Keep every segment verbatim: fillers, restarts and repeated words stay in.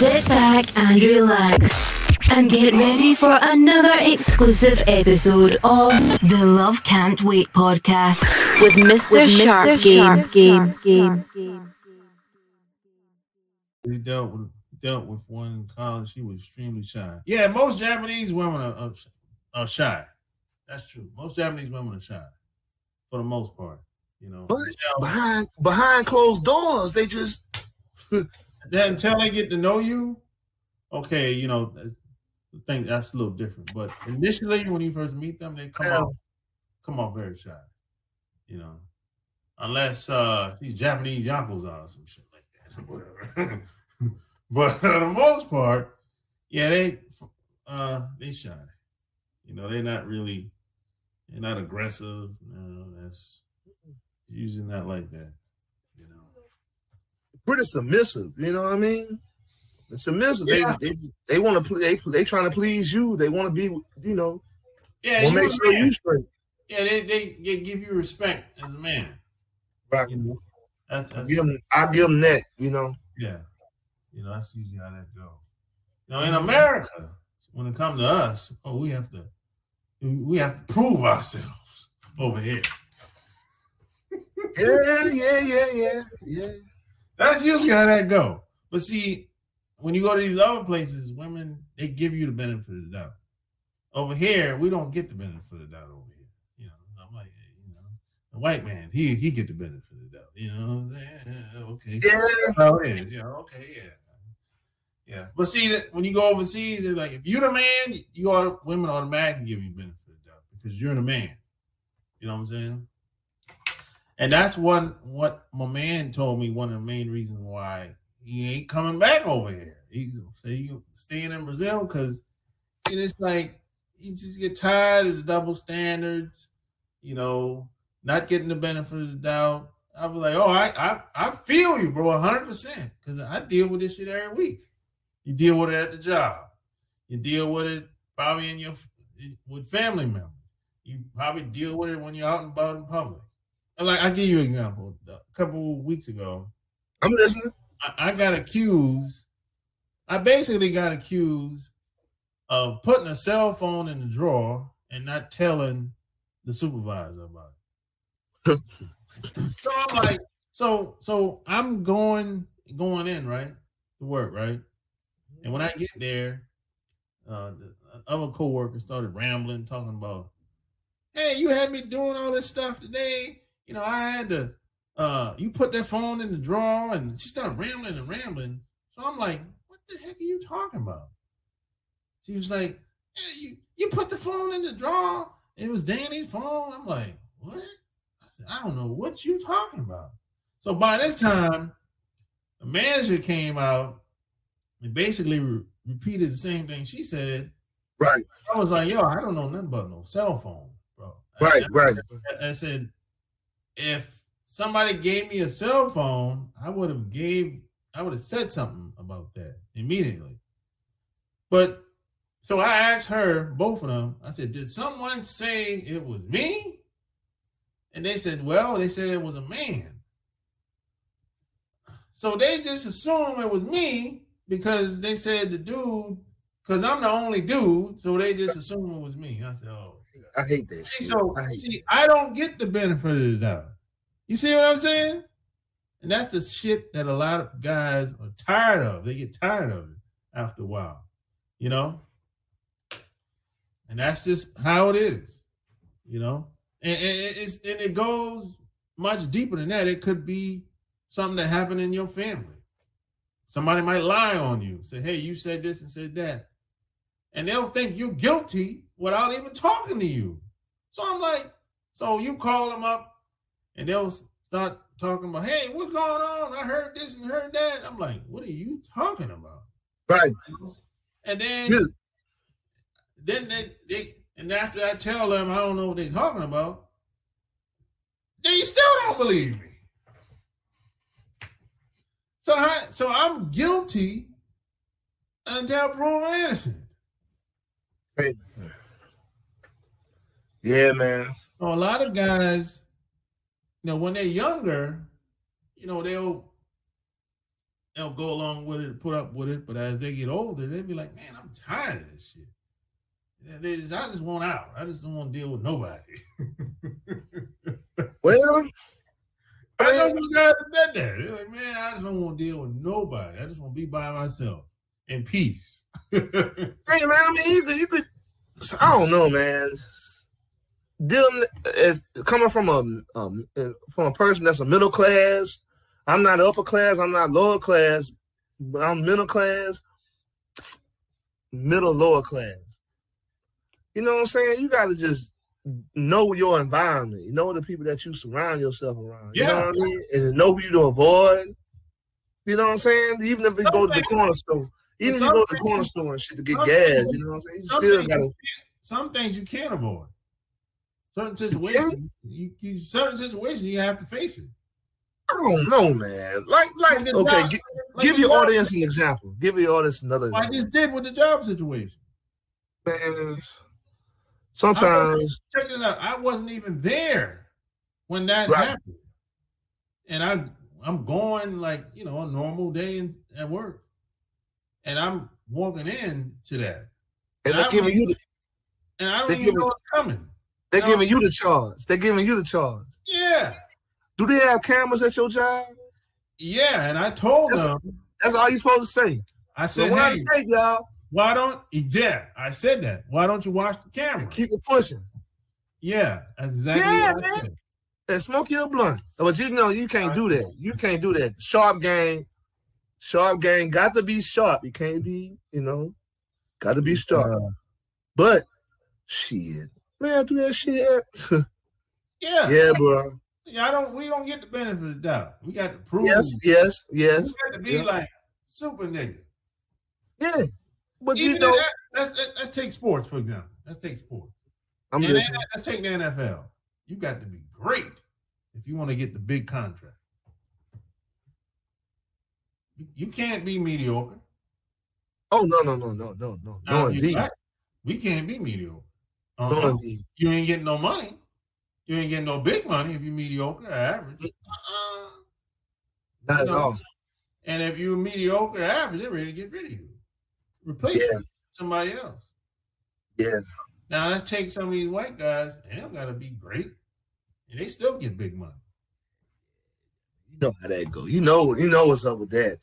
Sit back and relax and get ready for another exclusive episode of The Love Can't Wait Podcast with Mister With Sharp, Mister Game. Sharp Game. Game. Game. We dealt with, dealt with one in college. She was extremely shy. Yeah, most Japanese women are, are, are shy. That's true. Most Japanese women are shy for the most part. You know, but behind behind closed doors, they just then until they get to know you. Okay, you know, I think that's a little different. But initially, when you first meet them, they come yeah. off come off very shy. You know, unless uh, these Japanese yankos are or some shit like that. But for the most part, yeah, they uh, they shy. You know, they're not really they're not aggressive. No, that's using that like that, you know. Pretty submissive, you know what I mean? It's submissive. Yeah. They they, they want to play. They, they trying to please you. They want to be, you know. Yeah, you make sure you straight. Yeah, they, they they give you respect as a man. Right. You know, that's, that's I give them. I give them that, you know. Yeah, you know that's usually how that goes. Now in America, when it comes to us, oh, we have to we have to prove ourselves over here. Yeah, yeah, yeah, yeah, yeah. That's usually how that go. But see, when you go to these other places, women, they give you the benefit of the doubt. Over here, we don't get the benefit of the doubt over here. You know, I'm like, you know, the white man, he he get the benefit of the doubt. You know what I'm saying? Okay. Yeah. How it is. Yeah, okay, yeah. Yeah. But see, when you go overseas, it's like, if you're the man, you are, women automatically give you benefit of the doubt because you're the man. You know what I'm saying? And that's one what my man told me. One of the main reasons why he ain't coming back over here. He say you staying in Brazil because it's like you just get tired of the double standards, you know, not getting the benefit of the doubt. I was like, oh, I I, I feel you, bro, one hundred percent, because I deal with this shit every week. You deal with it at the job. You deal with it probably in your with family members. You probably deal with it when you're out and about in public. Like, I'll give you an example. A couple of weeks ago, I'm listening. I, I got accused. I basically got accused of putting a cell phone in the drawer and not telling the supervisor about it. So I'm like, so so I'm going going in, right, to work, right? And when I get there, uh, the other co-worker started rambling, talking about, hey, you had me doing all this stuff today. You know, I had to, uh, you put that phone in the drawer and she started rambling and rambling. So I'm like, what the heck are you talking about? She was like, hey, you, you put the phone in the drawer. It was Danny's phone. I'm like, what? I said, I don't know what you talking about. So by this time, the manager came out and basically re- repeated the same thing she said. Right. I was like, yo, I don't know nothing about no cell phone, bro. Right, I, right. I, I said, if somebody gave me a cell phone, I would have gave, I would have said something about that immediately. But so I asked her, both of them, I said, did someone say it was me? And they said, well, they said it was a man. So they just assumed it was me because they said the dude, because I'm the only dude, so they just assumed it was me. I said, oh. I hate that shit. So, I hate see, that. I don't get the benefit of the doubt. You see what I'm saying? And that's the shit that a lot of guys are tired of. They get tired of it after a while, you know? And that's just how it is, you know? And, and, it's, and it goes much deeper than that. It could be something that happened in your family. Somebody might lie on you, say, hey, you said this and said that. And they'll think you're guilty without even talking to you. So I'm like, so you call them up and they'll start talking about, hey, what's going on? I heard this and heard that. I'm like, what are you talking about? Right. And then, yeah. then they, they, and after I tell them, I don't know what they're talking about, they still don't believe me. So, I, so I'm guilty until proven innocent. Yeah, man. So a lot of guys, you know, when they're younger, you know, they'll they'll go along with it, put up with it. But as they get older, they'll be like, man, I'm tired of this shit. They just, I just want out. I just don't want to deal with nobody. Well, I know some guys have been there. They're like, man, I just don't want to deal with nobody. I just want to be by myself in peace. Hey, man, I mean, you could, you could, I don't know, man. Dealing as coming from a um, from a person that's a middle class. I'm not upper class. I'm not lower class. But I'm middle class, middle lower class. You know what I'm saying? You got to just know your environment. You know the people that you surround yourself around. You yeah. know what I mean? And know who you to avoid. You know what I'm saying? Even if you some go to the people, corner store. Even if you go to the people, corner store and shit to get gas, people, you know what I'm saying? You still got to. Some things you can't avoid. Certain situations, you, you, you, certain situations, you have to face it. I don't know, man. Like, like, like okay, job, g- like give your audience an example. Give your audience another example. I just did with the job situation. Man, sometimes. Check this out. I wasn't even there when that right. happened. And I, I'm going like, you know, a normal day in, at work. And I'm walking in to that. And, and they're giving you the, And I don't even giving, know what's coming. They're giving you the charge. They're giving you the charge. Yeah. Do they have cameras at your job? Yeah, and I told that's, them. That's all you're supposed to say. I said, so hey, I say, y'all, why don't, yeah, I said that. Why don't you watch the camera? Keep it pushing. Yeah, that's exactly yeah, what I man. said. And smoke your blunt. But you know, you can't I do that. You can't do that. Sharp gang. Sharp gang. Got to be sharp. You can't be, you know, got to be sharp. Uh, but, shit. Man, I do that shit. Yeah. Yeah, bro. Yeah, I don't. We don't get the benefit of the doubt. We got to prove. Yes, yes, yes. We got to be yeah. like super nigga. Yeah, but even you know, that, let's, let's take sports for example. Let's take sports. I'm and listening. Let's take the N F L. You got to be great if you want to get the big contract. You can't be mediocre. Oh no no no no no no no indeed. Right. We can't be mediocre. Uh-huh. You ain't getting no money. You ain't getting no big money if you're mediocre or average. Uh-uh. Not you know, at all. And if you're mediocre or average, they're ready to get rid of you. Replace yeah. you with somebody else. Yeah. Now, let's take some of these white guys. They don't got to be great. And they still get big money. You know how that goes. You know, you know what's up with that.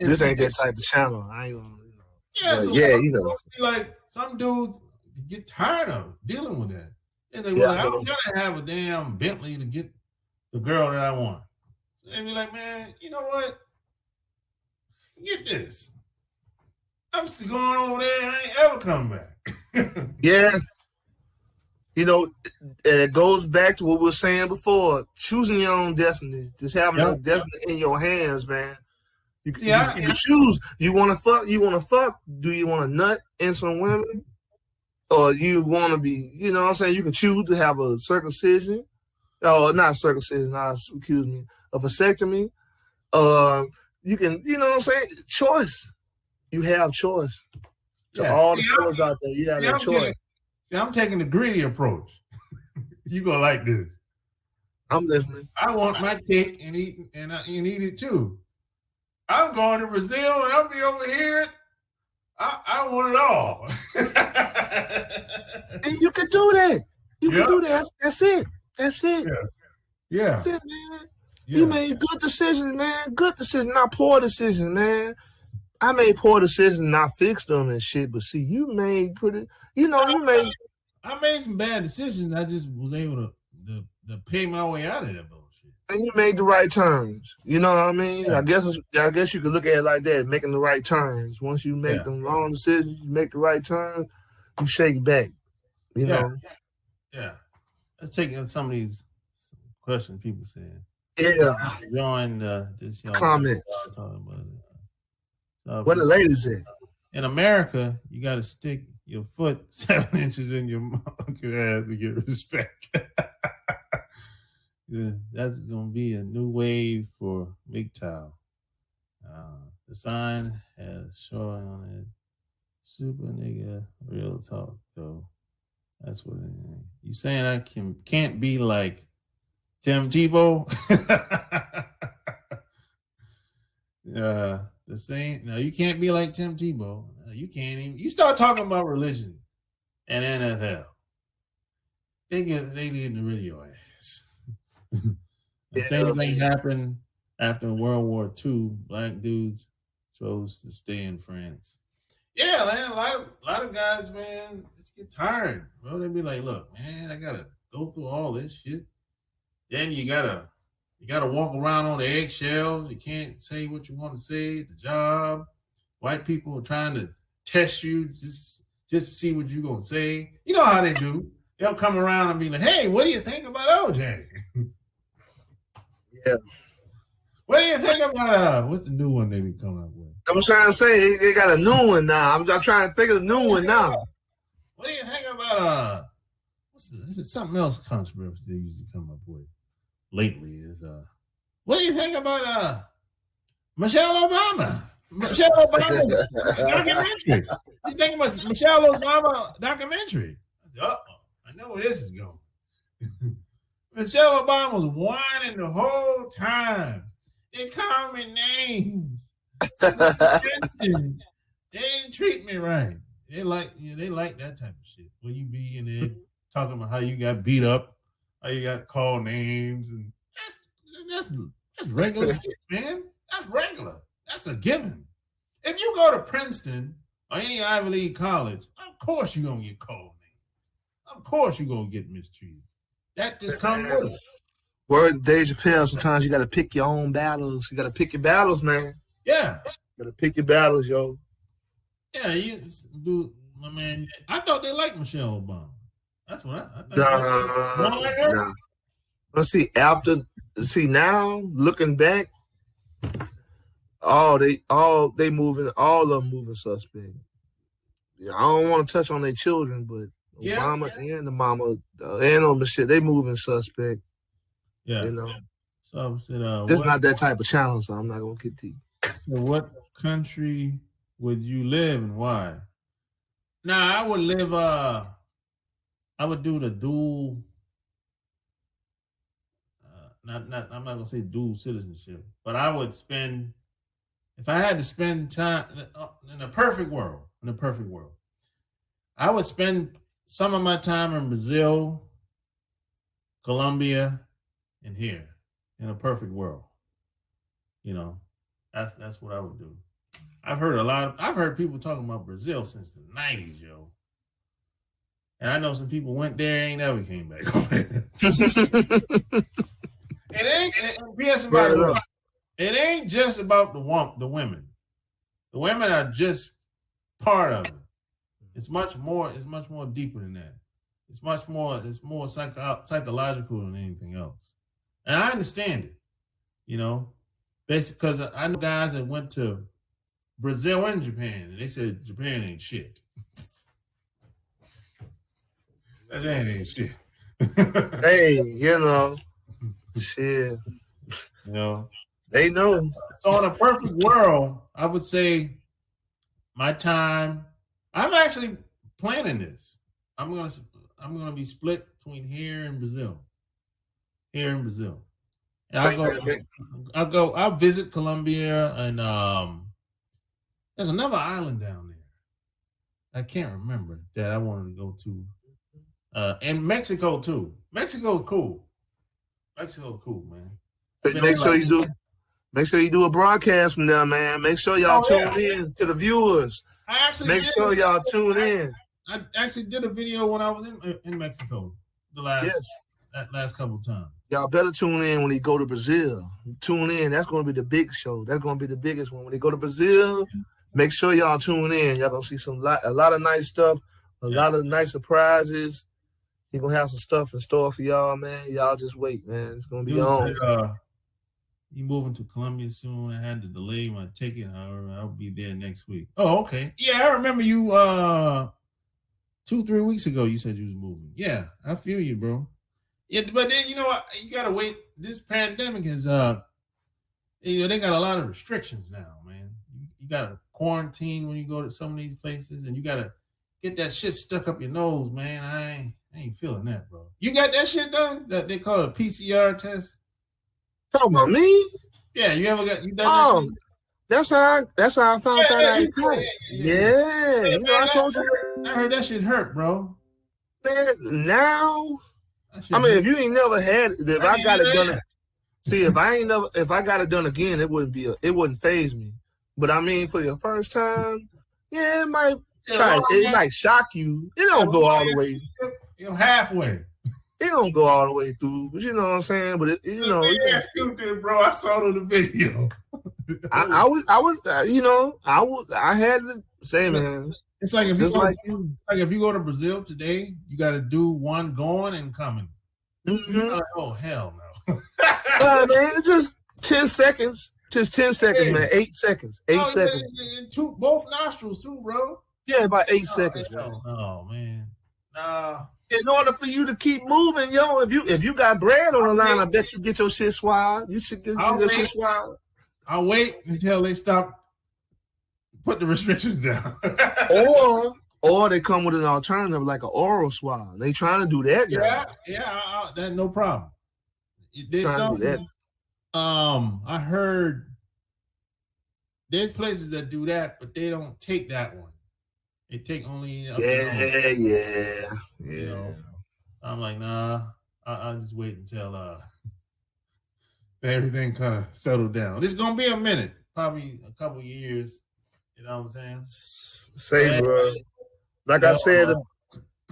This ain't that type of channel. I ain't gonna... Yeah, so yeah, you know, like some dudes get tired of dealing with that. And they like, well, yeah, I don't gotta have a damn Bentley to get the girl that I want. So they be like, man, you know what? Forget this. I'm just going over there. And I ain't ever coming back. Yeah, you know, it goes back to what we were saying before: choosing your own destiny, just having yep. your destiny in your hands, man. You, See, you, I, you can choose. You want to fuck? You want to fuck? Do you want to nut in some women? Or you want to be, you know what I'm saying? You can choose to have a circumcision. Oh, not circumcision. Not, excuse me. A vasectomy. Uh, you can, you know what I'm saying? Choice. You have choice. To yeah. all the fellas out there, you have a choice. Taking, see, I'm taking the greedy approach. You go like this. I'm listening. I want my cake and eat, and, I, and eat it too. I'm going to Brazil and I'll be over here. I, I want it all. And you can do that. You yep. can do that. That's, that's it. That's it. Yeah. yeah. That's it, man. Yeah. You made good decisions, man. Good decisions, not poor decisions, man. I made poor decisions and I fixed them and shit, but see, you made pretty, you know, you made. I made some bad decisions. I just was able to, to, to pay my way out of that boat. And you made the right turns. You know what I mean? Yeah. I guess I guess you could look at it like that, making the right turns. Once you make yeah. the wrong decisions, you make the right turn, you shake back. You yeah. know? Yeah. Let's take some of these questions people saying. Yeah. Join uh, this y'all comments. Uh, what the ladies said. In America, you got to stick your foot seven inches in your mouth, your ass to get respect. Yeah, that's gonna be a new wave for M G T O W. Uh, the sign has showing on it. Super nigga, real talk though. That's what it is. You saying I can can't be like Tim Tebow. Yeah, the same. No, you can't be like Tim Tebow. No, you can't even. You start talking about religion and N F L. They get they get in the radio ass. The yeah, same okay. thing happened after World War Two. Black dudes chose to stay in France. Yeah, man, a lot of a lot of guys, man, just get tired. Well, they be like, look, man, I gotta go through all this shit. Then you gotta you gotta walk around on the eggshells. You can't say what you want to say. The job, white people are trying to test you just just to see what you're gonna say. You know how they do. They'll come around and be like, hey, what do you think about O J? Yeah. What do you think about, uh, what's the new one they be coming up with? I'm trying to say, they got a new one now. I'm, I'm trying to think of the new one now. What do you think about, uh, what's the, something else controversial they usually come up with lately is, uh, what do you think about, uh, Michelle Obama? Michelle Obama documentary. You think about Michelle Obama documentary? Uh-oh. I know where this is going. Michelle Obama was whining the whole time. They call me names. Princeton. They didn't treat me right. They like yeah, they like that type of shit. When you be in there talking about how you got beat up, how you got called names, and that's that's that's regular shit, man. That's regular. That's a given. If you go to Princeton or any Ivy League college, of course you're gonna get called. Of course you're gonna get mistreated. That just comes with it. Word Dave Chappelle, sometimes you gotta pick your own battles. You gotta pick your battles, man. Yeah. You gotta pick your battles, yo. Yeah, you dude, my man. I thought they liked Michelle Obama. That's what I, I thought. Uh, they liked her. Nah. Let's see, after see now, looking back, all they all they moving, all of them moving suspect. Yeah, I don't want to touch on their children, but Yeah, Obama yeah. and the mama uh, and on the shit, they moving suspect. Yeah, you know. So, so uh, this is not that type of channel, so I'm not gonna get deep. So, what country would you live and why? Nah, I would live. Uh, I would do the dual. Uh, not, not. I'm not gonna say dual citizenship, but I would spend. If I had to spend time in a perfect world, in a perfect world, I would spend some of my time in Brazil, Colombia, and here in a perfect world. You know, that's that's what I would do. I've heard a lot of, I've heard people talking about Brazil since the nineties, yo. And I know some people went there, ain't never came back. it ain't it, it, it ain't just about the womp, the women. The women are just part of it. It's much more. It's much more deeper than that. It's much more. It's more psycho- psychological than anything else. And I understand it, you know, because I know guys that went to Brazil and Japan, and they said Japan ain't shit. Japan ain't shit. Hey, you know, shit. You know, they know. So in a perfect world, I would say my time. I'm actually planning this. I'm gonna I'm gonna be split between here and Brazil. Here in Brazil. And I'll go I'll go I'll visit Colombia and um there's another island down there. I can't remember that I wanted to go to. Uh and Mexico too. Mexico's cool. Mexico's cool, man. But make sure like, you do make sure you do a broadcast from there, man. Make sure y'all oh, tune yeah. in to the viewers. I actually Make did, sure y'all tune I, in. I actually did a video when I was in, in Mexico the last yes. that last couple of times. Y'all better tune in when they go to Brazil. Tune in. That's going to be the big show. That's going to be the biggest one. When they go to Brazil, make sure y'all tune in. Y'all going to see some lot, a lot of nice stuff, a yeah. lot of nice surprises. You're going to have some stuff in store for y'all, man. Y'all just wait, man. It's going to be on. Like, uh, you moving to Columbia soon. I had to delay my ticket. However, I'll be there next week. Oh, okay. Yeah, I remember you uh, two, three weeks ago, you said you was moving. Yeah, I feel you, bro. Yeah, but then, you know, you got to wait. This pandemic is, uh, you know, they got a lot of restrictions now, man. You, you got to quarantine when you go to some of these places, and you got to get that shit stuck up your nose, man. I ain't, I ain't feeling that, bro. You got that shit done? That they call it a P C R test? Talking about me? Yeah, you ever got you done oh, that shit? That's how I, that's how I found yeah, out yeah, I ain't yeah, yeah, yeah. yeah. You know, I told you. I heard that shit hurt, bro. That now, that I mean, hurt. If you ain't never had it, if I, I got it done, it, see, if I ain't never, if I got it done again, it wouldn't be, a, it wouldn't phase me. But I mean, for your first time, yeah, it might try, it might shock you. It don't go all the way. You know, halfway. It don't go all the way through, but you know what I'm saying. But it, you know, yeah, stupid, bro. I saw it on the video. I, I was, I was, uh, you know, I was, I had the same man. It's like if you, go, like, you. like if you go to Brazil today, you got to do one going and coming. Mm-hmm. Like, oh hell no! uh, man, it's just ten seconds. Just ten seconds, hey. man. Eight seconds. Eight oh, seconds. And two, both nostrils too, bro. Yeah, about eight oh, seconds, bro. Oh man, nah. In order for you to keep moving, yo, if you if you got bread on the line, I bet you get your shit swabbed. You should get, get your shit swabbed. I'll wait until they stop, put the restrictions down. or or they come with an alternative like an oral swab. They trying to do that now. Yeah, yeah, I, I, that no problem. There's something. Um, I heard there's places that do that, but they don't take that one. It take only up yeah, yeah, yeah, you know, I'm like, nah, I, I'll just wait until uh everything kind of settled down. It's gonna be a minute, probably a couple years. You know what I'm saying? Say, but, bro, like you know, I said, uh,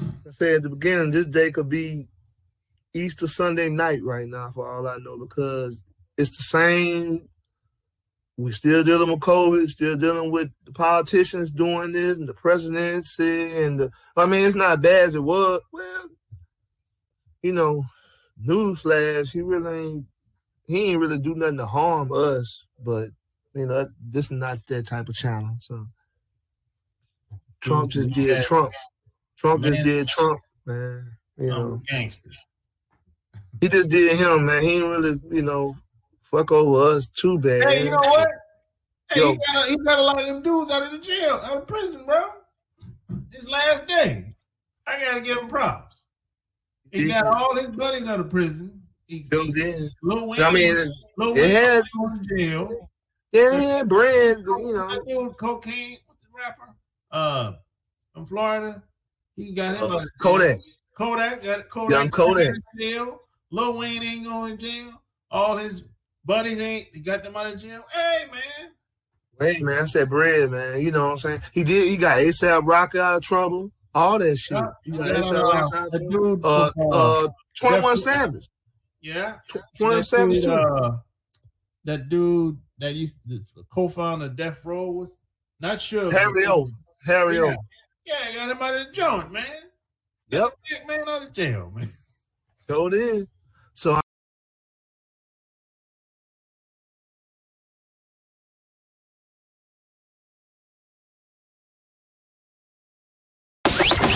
I said at the beginning, this day could be Easter Sunday night right now, for all I know, because it's the same. We're still dealing with COVID, still dealing with the politicians doing this and the presidency and the, I mean, it's not bad as it was. Well, you know, newsflash, he really ain't, he ain't really do nothing to harm us, but, you know, this is not that type of channel. So Trump just did Trump. Trump just did Trump, man. You know, gangster. He just did him, man. He ain't really, you know, fuck over us too bad. Hey, you know what? Hey, Yo. he, got a, he got a lot of them dudes out of the jail, out of prison, bro. His last day. I gotta give him props. He, he got all his buddies out of prison. He, he, he Lil Wayne, I mean, Lil Wayne had in jail. Yeah, yeah, bread, you know. Dude, cocaine, what's the rapper? Uh, from Florida. He got him uh, out of Kodak. Kodak got Kodak. Kodak. Jail. Lil Wayne ain't going to jail. All his buddies ain't got them out of jail. Hey man, hey man, that's that bread, man. You know what I'm saying? He did. He got A$AP Rocky out of trouble. All that shit. You got A$AP Rocky out of trouble. Uh, uh, twenty-one Savage. Yeah, twenty-one Savage. Uh, that dude that used to co-founder Death Row was not sure. Harry O. Harry O. Yeah, got him out of the joint, man. Yep, that man out of jail, man. So did so.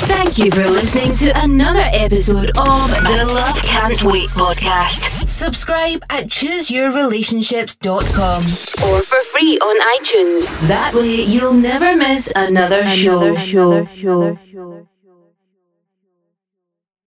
Thank you for listening to another episode of the Love Can't Wait podcast. Subscribe at choose your relationships dot com or for free on iTunes. That way you'll never miss another, another show. show. show.